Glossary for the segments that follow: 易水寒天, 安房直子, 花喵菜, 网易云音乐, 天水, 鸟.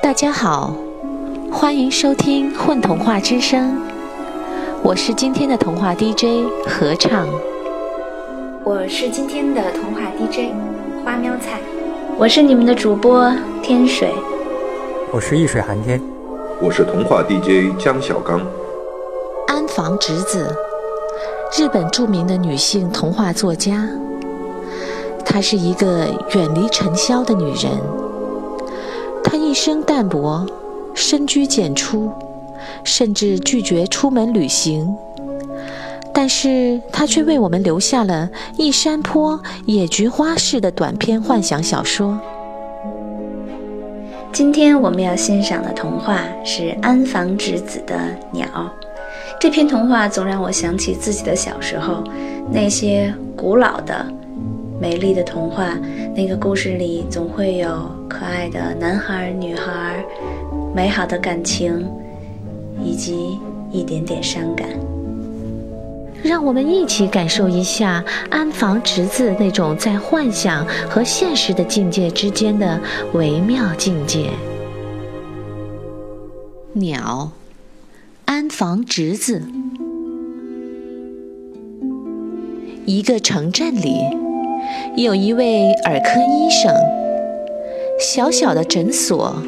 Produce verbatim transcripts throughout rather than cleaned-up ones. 大家好，欢迎收听混童话之声，我是今天的童话 D J 合唱，我是今天的童话 D J 花喵菜，我是你们的主播天水，我是易水寒天，我是童话 D J 江小刚。安房直子，日本著名的女性童话作家，她是一个远离尘嚣的女人。她一生淡泊，深居简出，甚至拒绝出门旅行，但是她却为我们留下了一山坡野菊花式的短篇幻想小说。今天我们要欣赏的童话是安房直子的《鸟》。这篇童话总让我想起自己的小时候，那些古老的美丽的童话，那个故事里总会有可爱的男孩女孩，美好的感情，以及一点点伤感。让我们一起感受一下安房直子那种在幻想和现实的境界之间的微妙境界。鸟，安房直子。一个城镇里有一位耳科医生，小小的诊所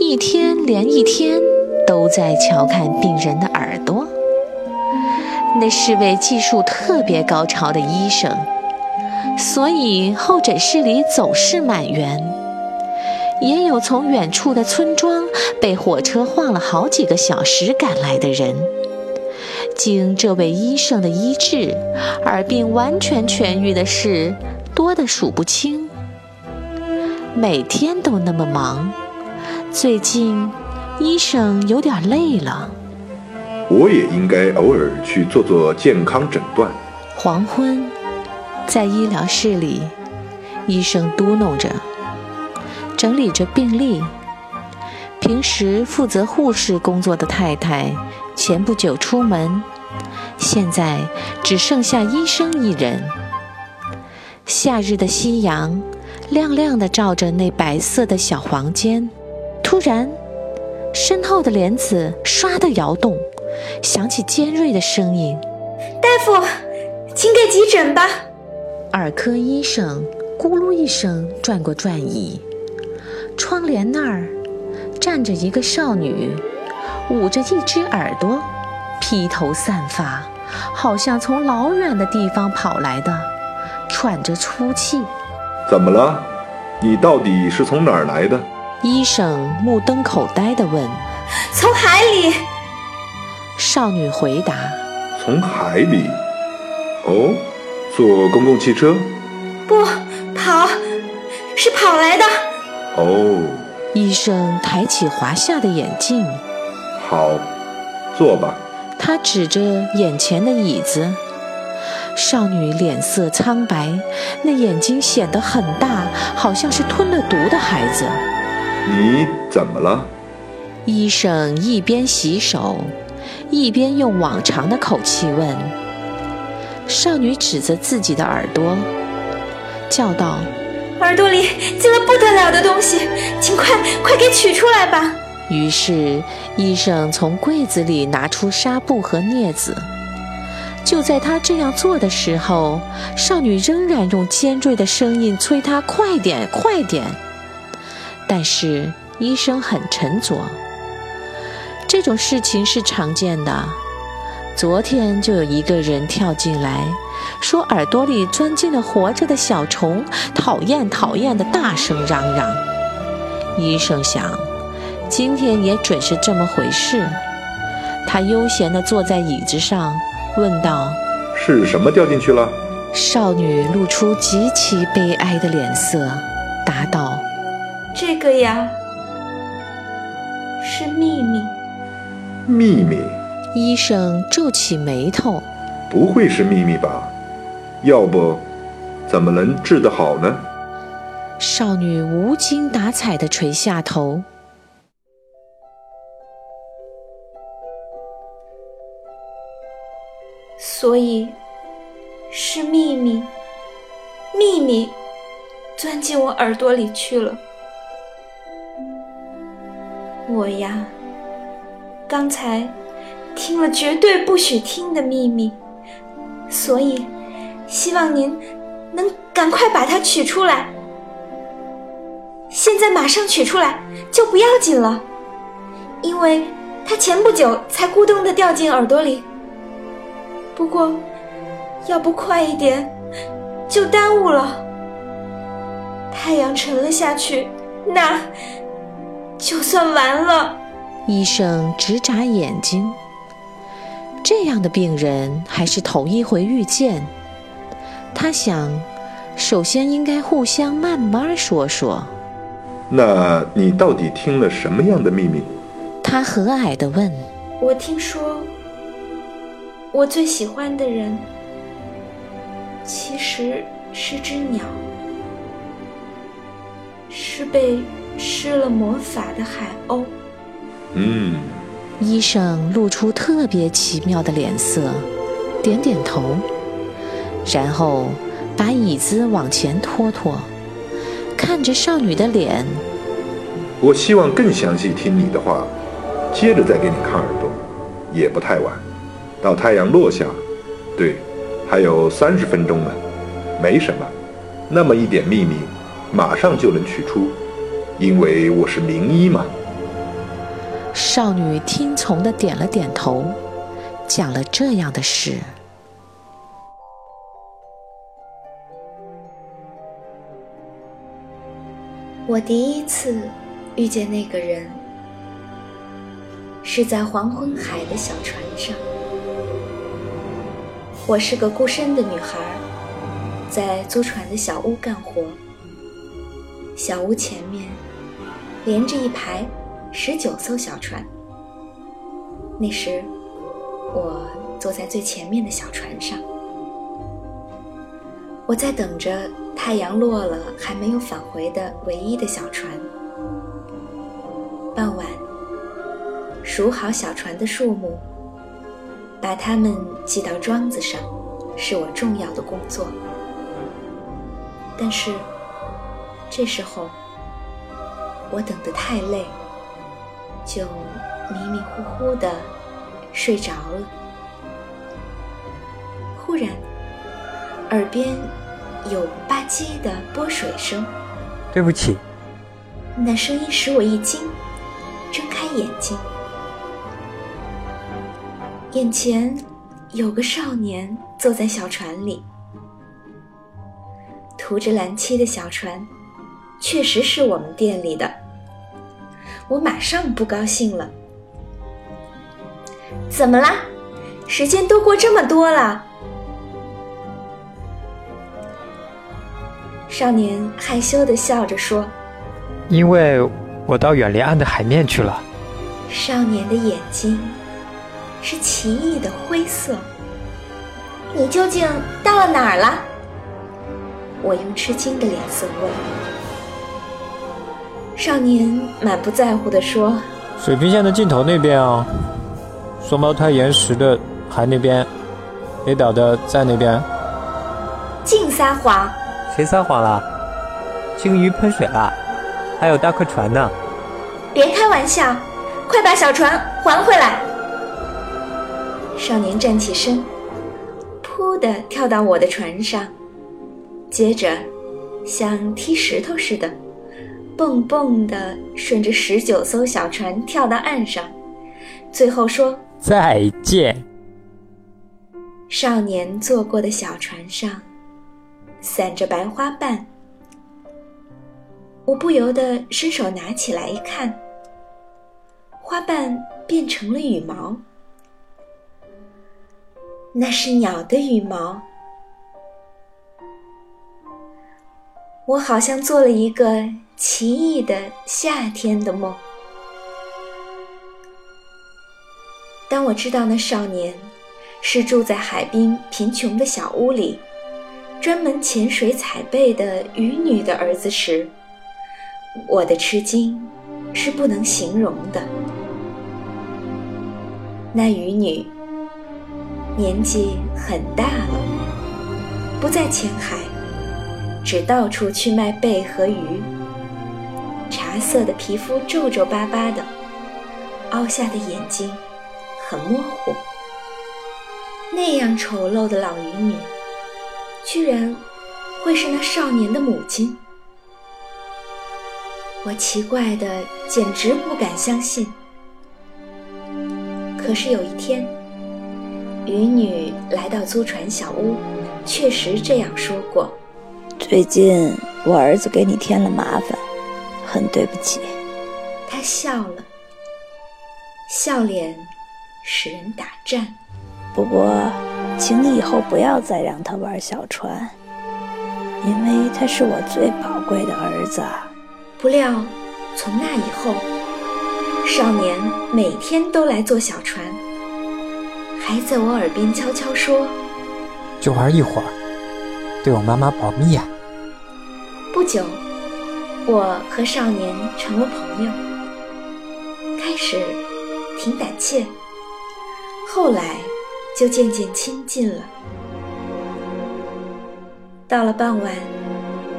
一天连一天都在瞧看病人的耳朵。那是位技术特别高超的医生，所以候诊室里总是满员，也有从远处的村庄被火车晃了好几个小时赶来的人。经这位医生的医治，耳病完全痊愈的事多得数不清。每天都那么忙，最近医生有点累了。我也应该偶尔去做做健康诊断。黄昏，在医疗室里，医生嘟哝着，整理着病历。平时负责护士工作的太太前不久出门，现在只剩下医生一人。夏日的夕阳亮亮地照着那白色的小房间，突然身后的帘子唰地摇动，响起尖锐的声音：大夫，请给急诊吧。耳科医生咕噜一声转过转椅，窗帘那儿站着一个少女，捂着一只耳朵，披头散发，好像从老远的地方跑来的，喘着粗气。怎么了？你到底是从哪儿来的？医生目瞪口呆地问。从海里。少女回答。从海里？哦，坐公共汽车？不，跑，是跑来的。哦。医生抬起滑下的眼镜。好，坐吧。他指着眼前的椅子。少女脸色苍白，那眼睛显得很大，好像是吞了毒的孩子。你怎么了？医生一边洗手，一边用往常的口气问。少女指着自己的耳朵，叫道：耳朵里进了不得了的东西，请快快给取出来吧。于是医生从柜子里拿出纱布和镊子。就在他这样做的时候，少女仍然用尖锐的声音催他快点快点，但是医生很沉着。这种事情是常见的，昨天就有一个人跳进来，说耳朵里钻进了活着的小虫，讨厌讨厌的大声嚷嚷。医生想今天也准是这么回事，他悠闲地坐在椅子上问道：是什么掉进去了？少女露出极其悲哀的脸色，答道：这个呀，是秘密。秘密？医生皱起眉头。不会是秘密吧？要不怎么能治得好呢？少女无精打采地垂下头。所以是秘密，秘密钻进我耳朵里去了。我呀，刚才听了绝对不许听的秘密，所以希望您能赶快把它取出来。现在马上取出来就不要紧了，因为它前不久才咕咚地掉进耳朵里。不过要不快一点就耽误了。太阳沉了下去，那就算完了。医生直眨眼睛，这样的病人还是头一回遇见。他想，首先应该互相慢慢说说。那你到底听了什么样的秘密？他和蔼地问。我听说，我最喜欢的人其实是只鸟，是被施了魔法的海鸥。嗯，医生露出特别奇妙的脸色，点点头，然后把椅子往前拖拖，看着少女的脸。我希望更详细听你的话，接着再给你看耳朵，也不太晚，到太阳落下，对，还有三十分钟呢，没什么，那么一点秘密，马上就能取出，因为我是名医嘛。少女听从地点了点头，讲了这样的事。我第一次遇见那个人，是在黄昏海的小船上。我是个孤身的女孩，在租船的小屋干活。小屋前面连着一排十九艘小船，那时我坐在最前面的小船上，我在等着太阳落了还没有返回的唯一的小船。傍晚数好小船的数目，把它们记到桩子上，是我重要的工作。但是这时候我等得太累，就迷迷糊糊地睡着了。忽然耳边有吧唧的拨水声，对不起。那声音使我一惊，睁开眼睛，眼前有个少年坐在小船里。涂着蓝漆的小船确实是我们店里的。我马上不高兴了，怎么啦？时间都过这么多了。少年害羞地笑着说，因为我到远离岸的海面去了。少年的眼睛是奇异的灰色。你究竟到了哪儿了？我用吃惊的脸色问。少年满不在乎地说，水平线的尽头那边啊，双胞胎岩石的海那边，北岛的在那边。净撒谎。谁撒谎了？鲸鱼喷水了，还有大客船呢。别开玩笑，快把小船还回来。少年站起身，扑地跳到我的船上，接着像踢石头似的蹦蹦地顺着十九艘小船跳到岸上，最后说再见。少年坐过的小船上散着白花瓣，我不由得伸手拿起来一看，花瓣变成了羽毛，那是鸟的羽毛。我好像做了一个奇异的夏天的梦。当我知道那少年是住在海滨贫穷的小屋里，专门潜水采贝的渔女的儿子时，我的吃惊是不能形容的。那渔女年纪很大了，不再潜海，只到处去卖贝和鱼。茶色的皮肤皱皱巴巴的，凹下的眼睛很模糊。那样丑陋的老渔女，居然会是那少年的母亲。我奇怪的简直不敢相信。可是有一天，渔女来到租船小屋，确实这样说过：最近我儿子给你添了麻烦，很对不起。她笑了，笑脸使人打颤。不过请你以后不要再让他玩小船，因为他是我最宝贵的儿子。不料从那以后，少年每天都来坐小船，还在我耳边悄悄说：就玩一会儿，对我妈妈保密啊。不久，我和少年成了朋友，开始挺胆怯，后来就渐渐亲近了。到了傍晚，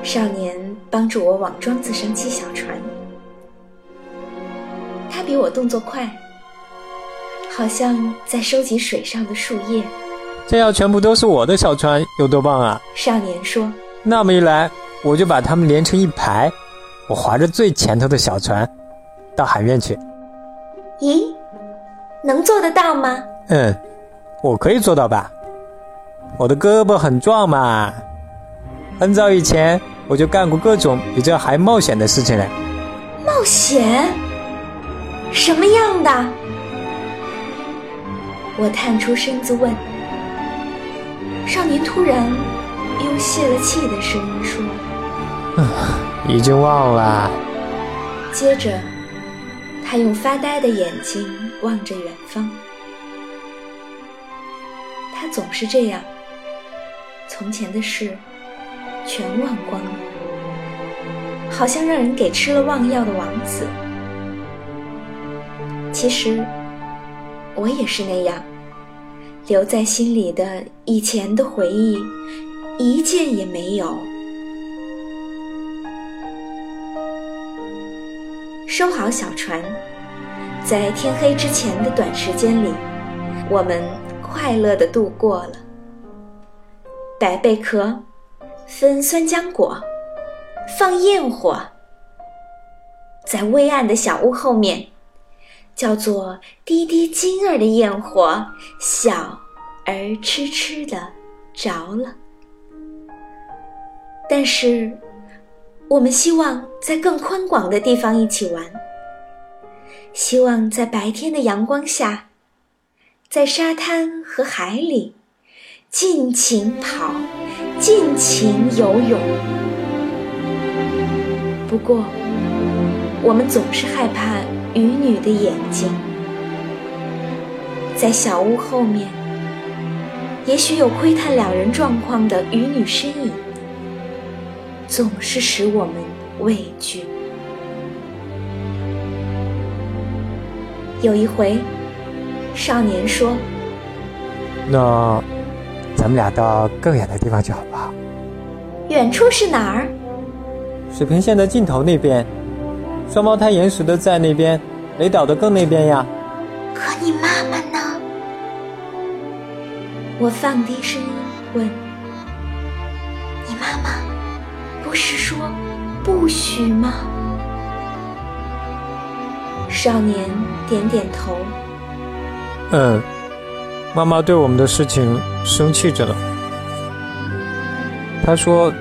少年帮助我往庄子上砌小船，他比我动作快，好像在收集水上的树叶。这要全部都是我的小船有多棒啊！少年说。那么一来，我就把它们连成一排，我划着最前头的小船到海面去。咦，能做得到吗？嗯，我可以做到吧，我的胳膊很壮嘛。很早以前我就干过各种比这还冒险的事情嘞。冒险？什么样的？我探出身子问。少年突然用泄了气的声音说：已经忘了。接着他用发呆的眼睛望着远方。他总是这样，从前的事全忘光了，好像让人给吃了忘药的王子。其实我也是那样，留在心里的以前的回忆一件也没有。收好小船，在天黑之前的短时间里，我们快乐地度过了。摆贝壳，分酸浆果，放焰火，在微暗的小屋后面，叫做滴滴晶儿的焰火小而痴痴地着了。但是我们希望在更宽广的地方一起玩，希望在白天的阳光下，在沙滩和海里尽情跑，尽情游泳。不过我们总是害怕渔女的眼睛。在小屋后面，也许有窥探两人状况的渔女身影，总是使我们畏惧。有一回，少年说：那咱们俩到更远的地方去好不好？远处是哪儿？水平线的尽头那边，双胞胎岩石的在那边，雷岛的更那边呀。可你妈妈呢？我放低声音问：你妈妈不是说不许吗？少年点点头。嗯，妈妈对我们的事情生气着了。她说：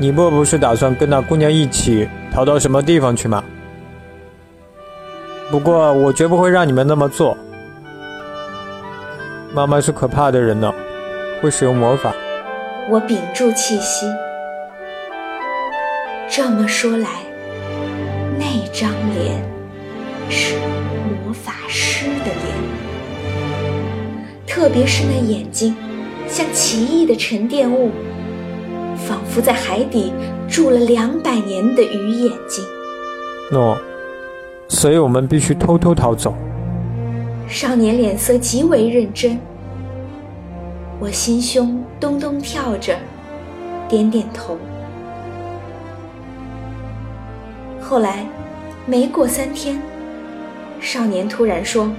你莫不是打算跟那姑娘一起逃到什么地方去吗？不过我绝不会让你们那么做。妈妈是可怕的人呢，会使用魔法。我屏住气息。这么说来，那张脸是魔法师的脸，特别是那眼睛，像奇异的沉淀物，仿佛在海底住了两百年的鱼眼睛。诺，所以我们必须偷偷逃走。少年脸色极为认真，我心胸咚咚跳着，点点头。后来没过三天，少年突然说：“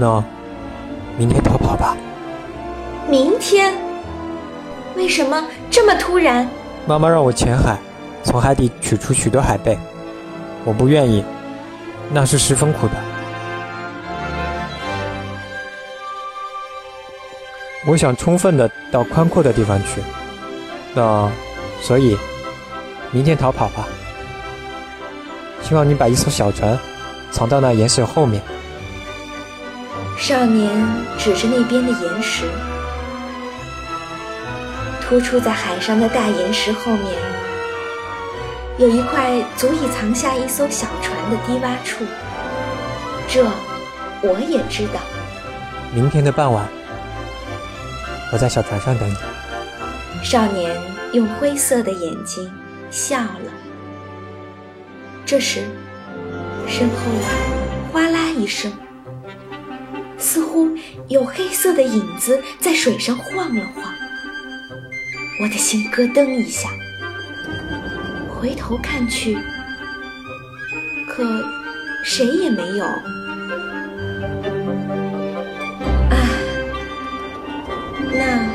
那明天逃跑吧。”明天？为什么这么突然？妈妈让我潜海，从海底取出许多海贝，我不愿意，那是十分苦的。我想充分的到宽阔的地方去，那所以明天逃跑吧。希望你把一艘小船藏到那岩石后面。少年指着那边的岩石，突出在海上的大岩石后面有一块足以藏下一艘小船的低洼处。这我也知道。明天的傍晚我在小船上等你。少年用灰色的眼睛笑了。这时身后哗啦一声，似乎有黑色的影子在水上晃了晃，我的心咯噔一下，回头看去，可谁也没有。啊，那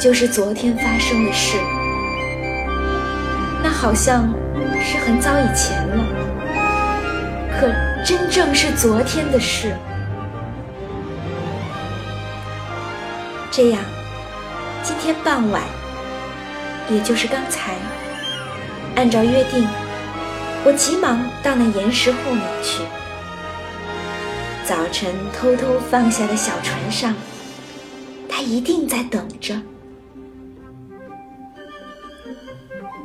就是昨天发生的事，那好像是很早以前了，可真正是昨天的事。这样，今天傍晚，也就是刚才，按照约定，我急忙到那岩石后面去。早晨偷偷放下的小船上，他一定在等着。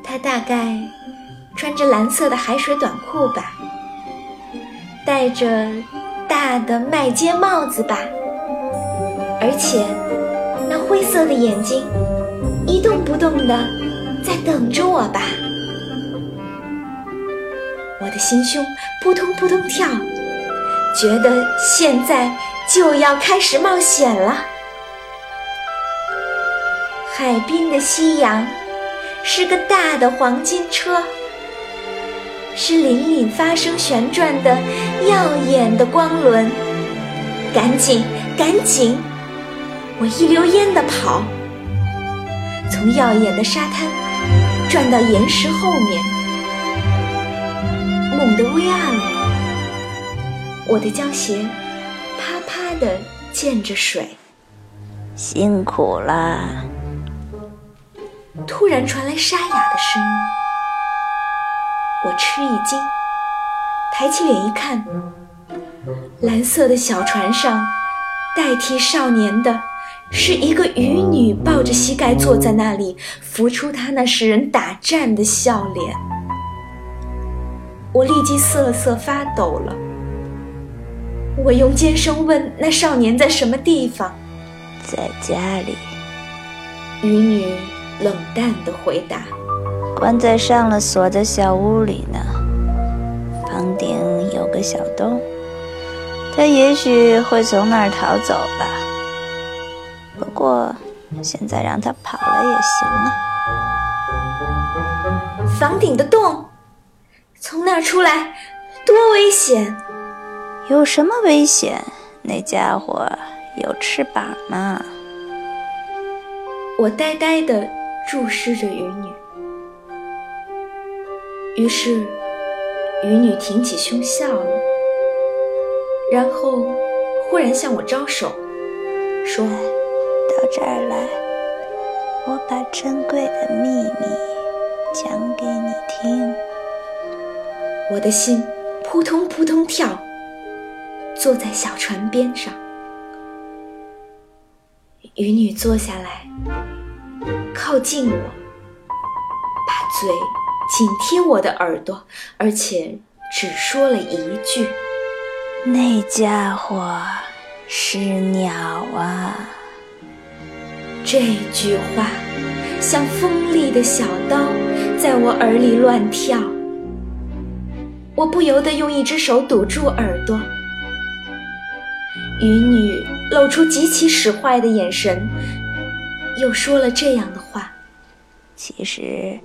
他大概穿着蓝色的海水短裤吧，戴着大的麦秸帽子吧，而且那灰色的眼睛一动不动的在等着我吧。我的心胸扑通扑通跳，觉得现在就要开始冒险了。海滨的夕阳是个大的黄金车，是凛凛发生旋转的耀眼的光轮。赶紧赶紧，我一溜烟地跑，从耀眼的沙滩转到岩石后面。猛地微暗了，我的胶鞋啪啪地溅着水。辛苦了。突然传来沙哑的声音，我吃一惊，抬起脸一看，蓝色的小船上代替少年的是一个渔女，抱着膝盖坐在那里，浮出她那使人打颤的笑脸。我立即瑟瑟发抖了。我用尖声问那少年在什么地方。在家里。渔女冷淡地回答。关在上了锁的小屋里呢，房顶有个小洞，他也许会从那儿逃走吧。不过现在让他跑了也行啊。房顶的洞，从那儿出来多危险。有什么危险？那家伙有翅膀吗？我呆呆地注视着渔女。于是渔女挺起胸笑了，然后忽然向我招手说：到这儿来，我把珍贵的秘密讲给你听。我的心扑通扑通跳，坐在小船边上。渔女坐下来，靠近我，把嘴紧贴我的耳朵，而且只说了一句：那家伙是鸟啊。这句话像锋利的小刀在我耳里乱跳，我不由得用一只手堵住耳朵。渔女露出极其使坏的眼神，又说了这样的话：其实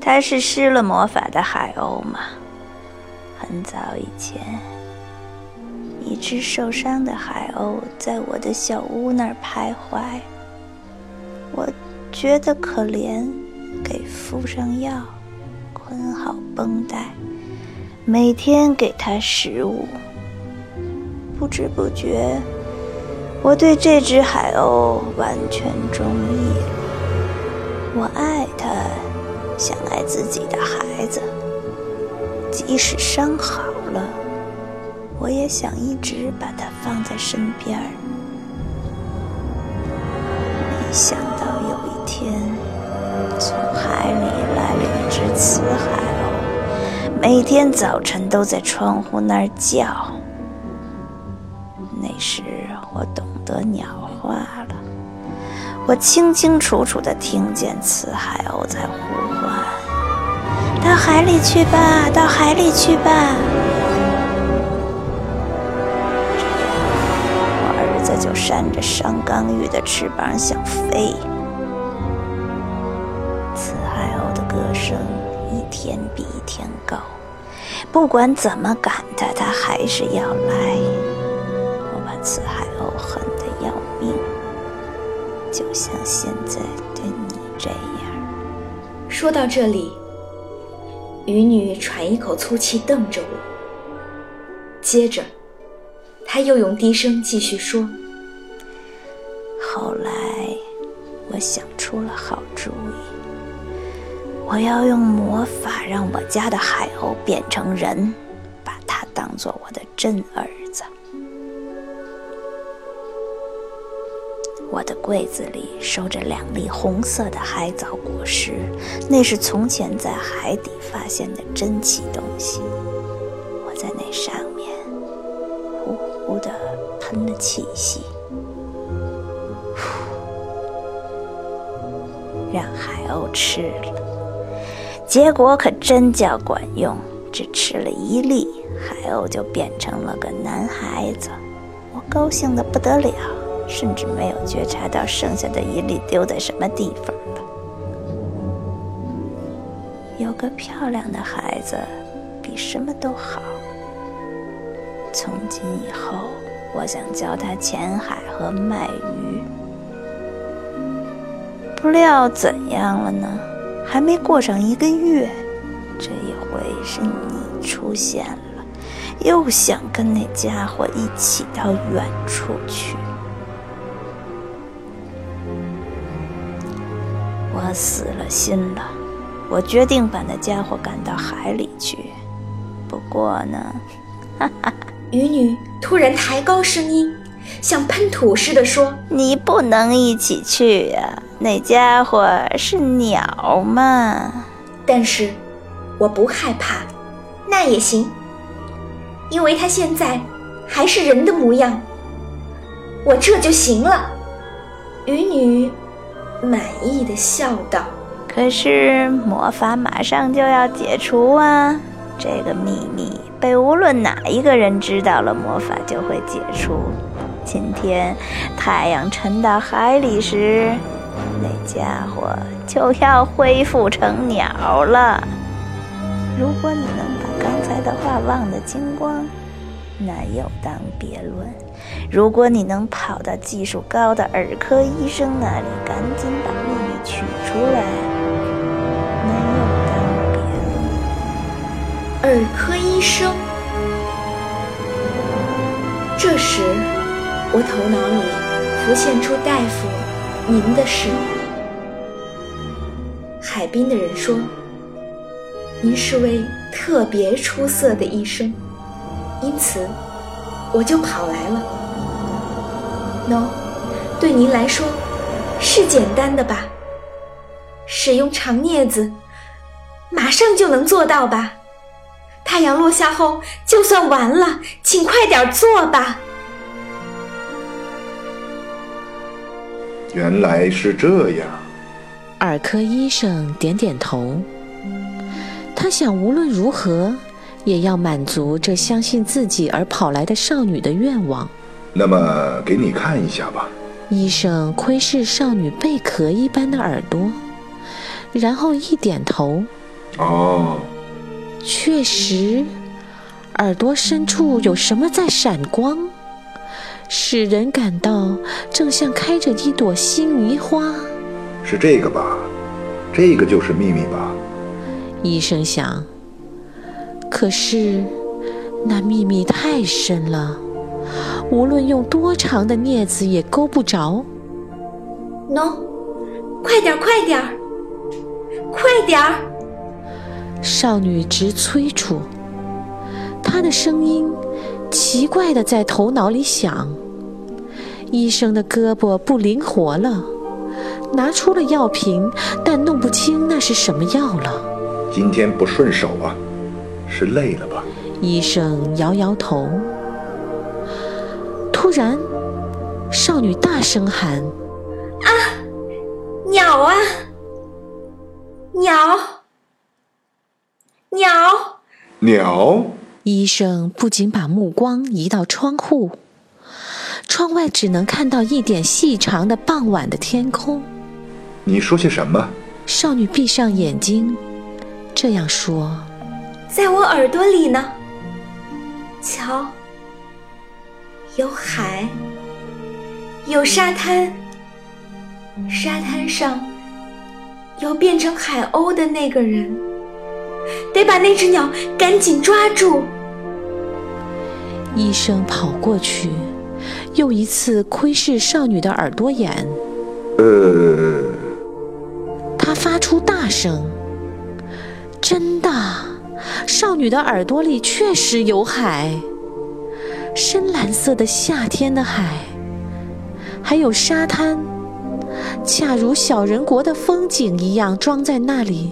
他是施了魔法的海鸥嘛，很早以前，一只受伤的海鸥在我的小屋那儿徘徊，我觉得可怜，给敷上药，捆好绷带，每天给它食物。不知不觉，我对这只海鸥完全中意了。我爱它，像爱自己的孩子。即使伤好了，我也想一直把它放在身边。没想到有一天，从海里来了一只雌海鸥，每天早晨都在窗户那儿叫。那时我懂得鸟话了，我清清楚楚地听见雌海鸥在呼唤。到海里去吧，到海里去吧。我儿子就扇着上缸鱼的翅膀想飞。雌海鸥的歌声一天比一天高，不管怎么赶它，它还是要来。我把雌海鸥恨得要命，就像现在对你这样。说到这里，渔女喘一口粗气，瞪着我。接着，她又用低声继续说：“后来，我想出了好主意，我要用魔法让我家的海鸥变成人，把它当做我的真儿子。我的柜子里收着两粒红色的海藻果实，那是从前在海底发现的珍奇东西。我在那上面呼呼地喷了气息，让海鸥吃了。结果可真叫管用，只吃了一粒，海鸥就变成了个男孩子。我高兴得不得了，甚至没有觉察到剩下的一粒丢在什么地方了。有个漂亮的孩子比什么都好。从今以后，我想教他潜海和卖鱼。不料怎样了呢？还没过上一个月，这一回是你出现了，又想跟那家伙一起到远处去。我死了心了，我决定把那家伙赶到海里去。不过呢，哈哈！渔女突然抬高声音，像喷土似的说：“你不能一起去呀、啊，那家伙是鸟嘛。”但是，我不害怕，那也行，因为他现在还是人的模样，我这就行了。渔女满意的笑道：“可是魔法马上就要解除啊，这个秘密被无论哪一个人知道了，魔法就会解除。今天太阳沉到海里时，那家伙就要恢复成鸟了。如果你能把刚才的话忘得精光，那又当别论。如果你能跑到技术高的耳科医生那里，赶紧把秘密取出来，那又当别论。”耳科医生。这时，我头脑里浮现出大夫您的事。海滨的人说：“您是位特别出色的医生。”因此，我就跑来了。喏，对您来说是简单的吧？使用长镊子，马上就能做到吧？太阳落下后就算完了，请快点做吧。原来是这样。耳科医生点点头，他想无论如何也要满足这相信自己而跑来的少女的愿望。那么给你看一下吧。医生窥视少女贝壳一般的耳朵，然后一点头。哦，确实，耳朵深处有什么在闪光，使人感到正像开着一朵西迷花。是这个吧？这个就是秘密吧？医生想。可是那秘密太深了，无论用多长的镊子也勾不着。喏，快点快点快点！少女直催促，她的声音奇怪地在头脑里响。医生的胳膊不灵活了，拿出了药瓶，但弄不清那是什么药了。今天不顺手啊，是累了吧？医生摇摇头。突然，少女大声喊：啊，鸟啊，鸟，鸟，鸟！医生不仅把目光移到窗户，窗外只能看到一点细长的傍晚的天空。你说些什么？少女闭上眼睛，这样说：在我耳朵里呢，瞧，有海，有沙滩，沙滩上有变成海鸥的那个人，得把那只鸟赶紧抓住。医生跑过去，又一次窥视少女的耳朵眼。呃，她发出大声：真的，少女的耳朵里确实有海，深蓝色的夏天的海，还有沙滩，恰如小人国的风景一样装在那里。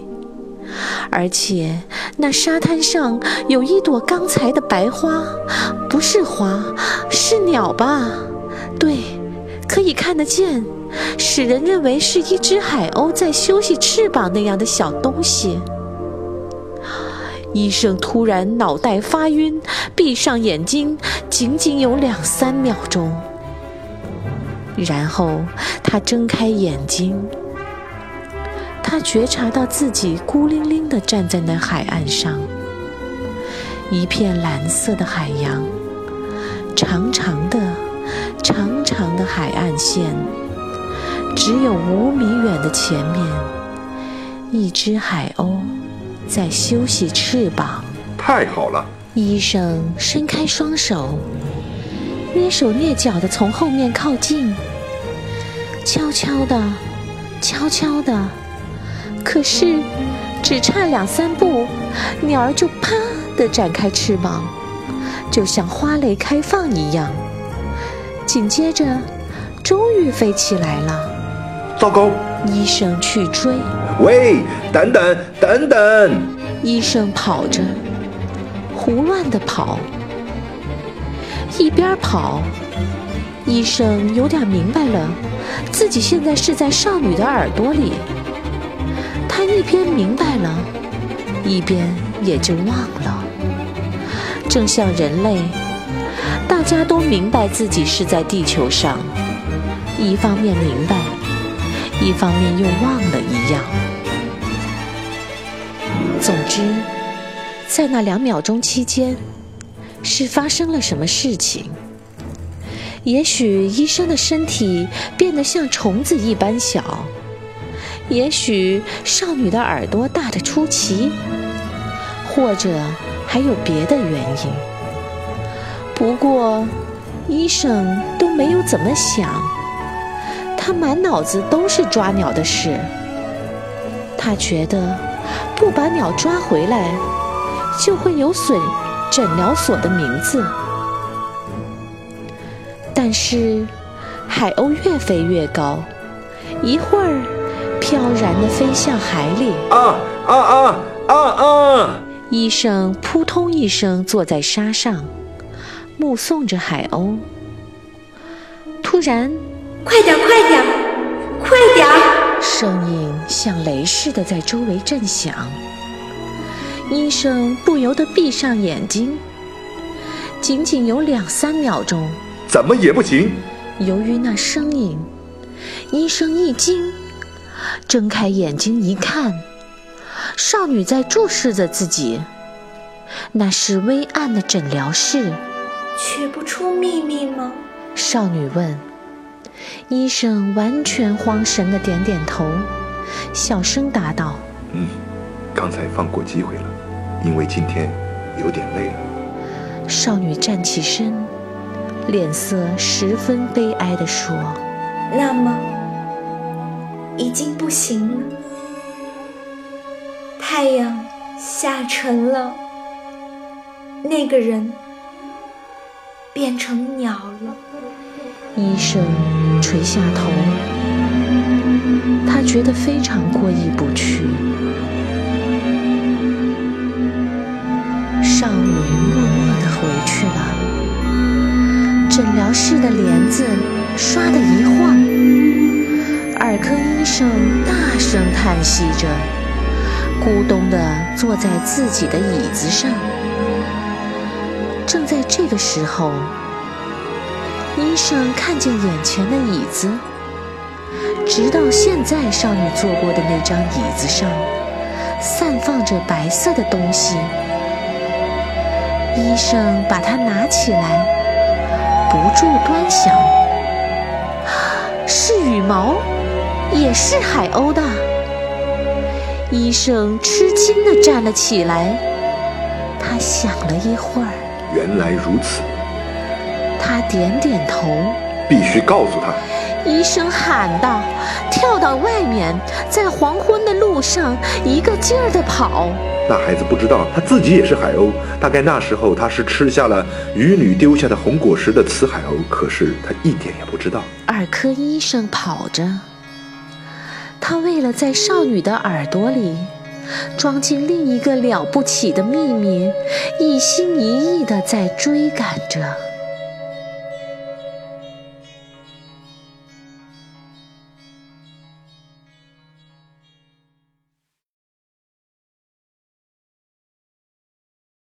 而且那沙滩上有一朵刚才的白花，不是花，是鸟吧？对，可以看得见，使人认为是一只海鸥在休息翅膀那样的小东西。医生突然脑袋发晕，闭上眼睛，仅仅有两三秒钟。然后他睁开眼睛，他觉察到自己孤零零地站在那海岸上，一片蓝色的海洋，长长的、长长的海岸线，只有五米远的前面，一只海鸥在休息翅膀。太好了！医生伸开双手，蹑手蹑脚地从后面靠近，悄悄地，悄悄地。可是，只差两三步，鸟儿就啪地展开翅膀，就像花蕾开放一样。紧接着，终于飞起来了。糟糕！医生去追。喂，等等，等等！医生跑着，胡乱地跑。一边跑，医生有点明白了，自己现在是在少女的耳朵里。他一边明白了，一边也就忘了。正像人类，大家都明白自己是在地球上，一方面明白，一方面又忘了一样。总之，在那两秒钟期间，是发生了什么事情？也许医生的身体变得像虫子一般小，也许少女的耳朵大得出奇，或者还有别的原因。不过，医生都没有怎么想，他满脑子都是抓鸟的事。他觉得不把鸟抓回来，就会有损诊疗所的名字。但是海鸥越飞越高，一会儿飘然地飞向海里。啊啊啊啊啊！医生扑通一声坐在沙上，目送着海鸥。突然，快点快点快点！声音像雷似的在周围震响。医生不由得闭上眼睛，仅仅有两三秒钟。怎么也不行！由于那声音，医生一惊，睁开眼睛一看，少女在注视着自己。那是微暗的诊疗室。取不出秘密吗？少女问。医生完全慌神地点点头，小声答道：嗯，刚才放过机会了，因为今天有点累了。少女站起身，脸色十分悲哀地说：那么已经不行了，太阳下沉了，那个人变成鸟了。医生垂下头，他觉得非常过意不去。少女默默地回去了。诊疗室的帘子唰的一晃，耳科医生大声叹息着，咕咚地坐在自己的椅子上。正在这个时候，医生看见眼前的椅子，直到现在少女坐过的那张椅子上散放着白色的东西。医生把它拿起来，不住端详，是羽毛，也是海鸥的。医生吃惊地站了起来，他想了一会儿，原来如此。他点点头，必须告诉他。医生喊道，跳到外面，在黄昏的路上一个劲儿地跑。那孩子不知道他自己也是海鸥，大概那时候他是吃下了渔女丢下的红果实的雌海鸥，可是他一点也不知道。耳科医生跑着，他为了在少女的耳朵里装进另一个了不起的秘密，一心一意地在追赶着。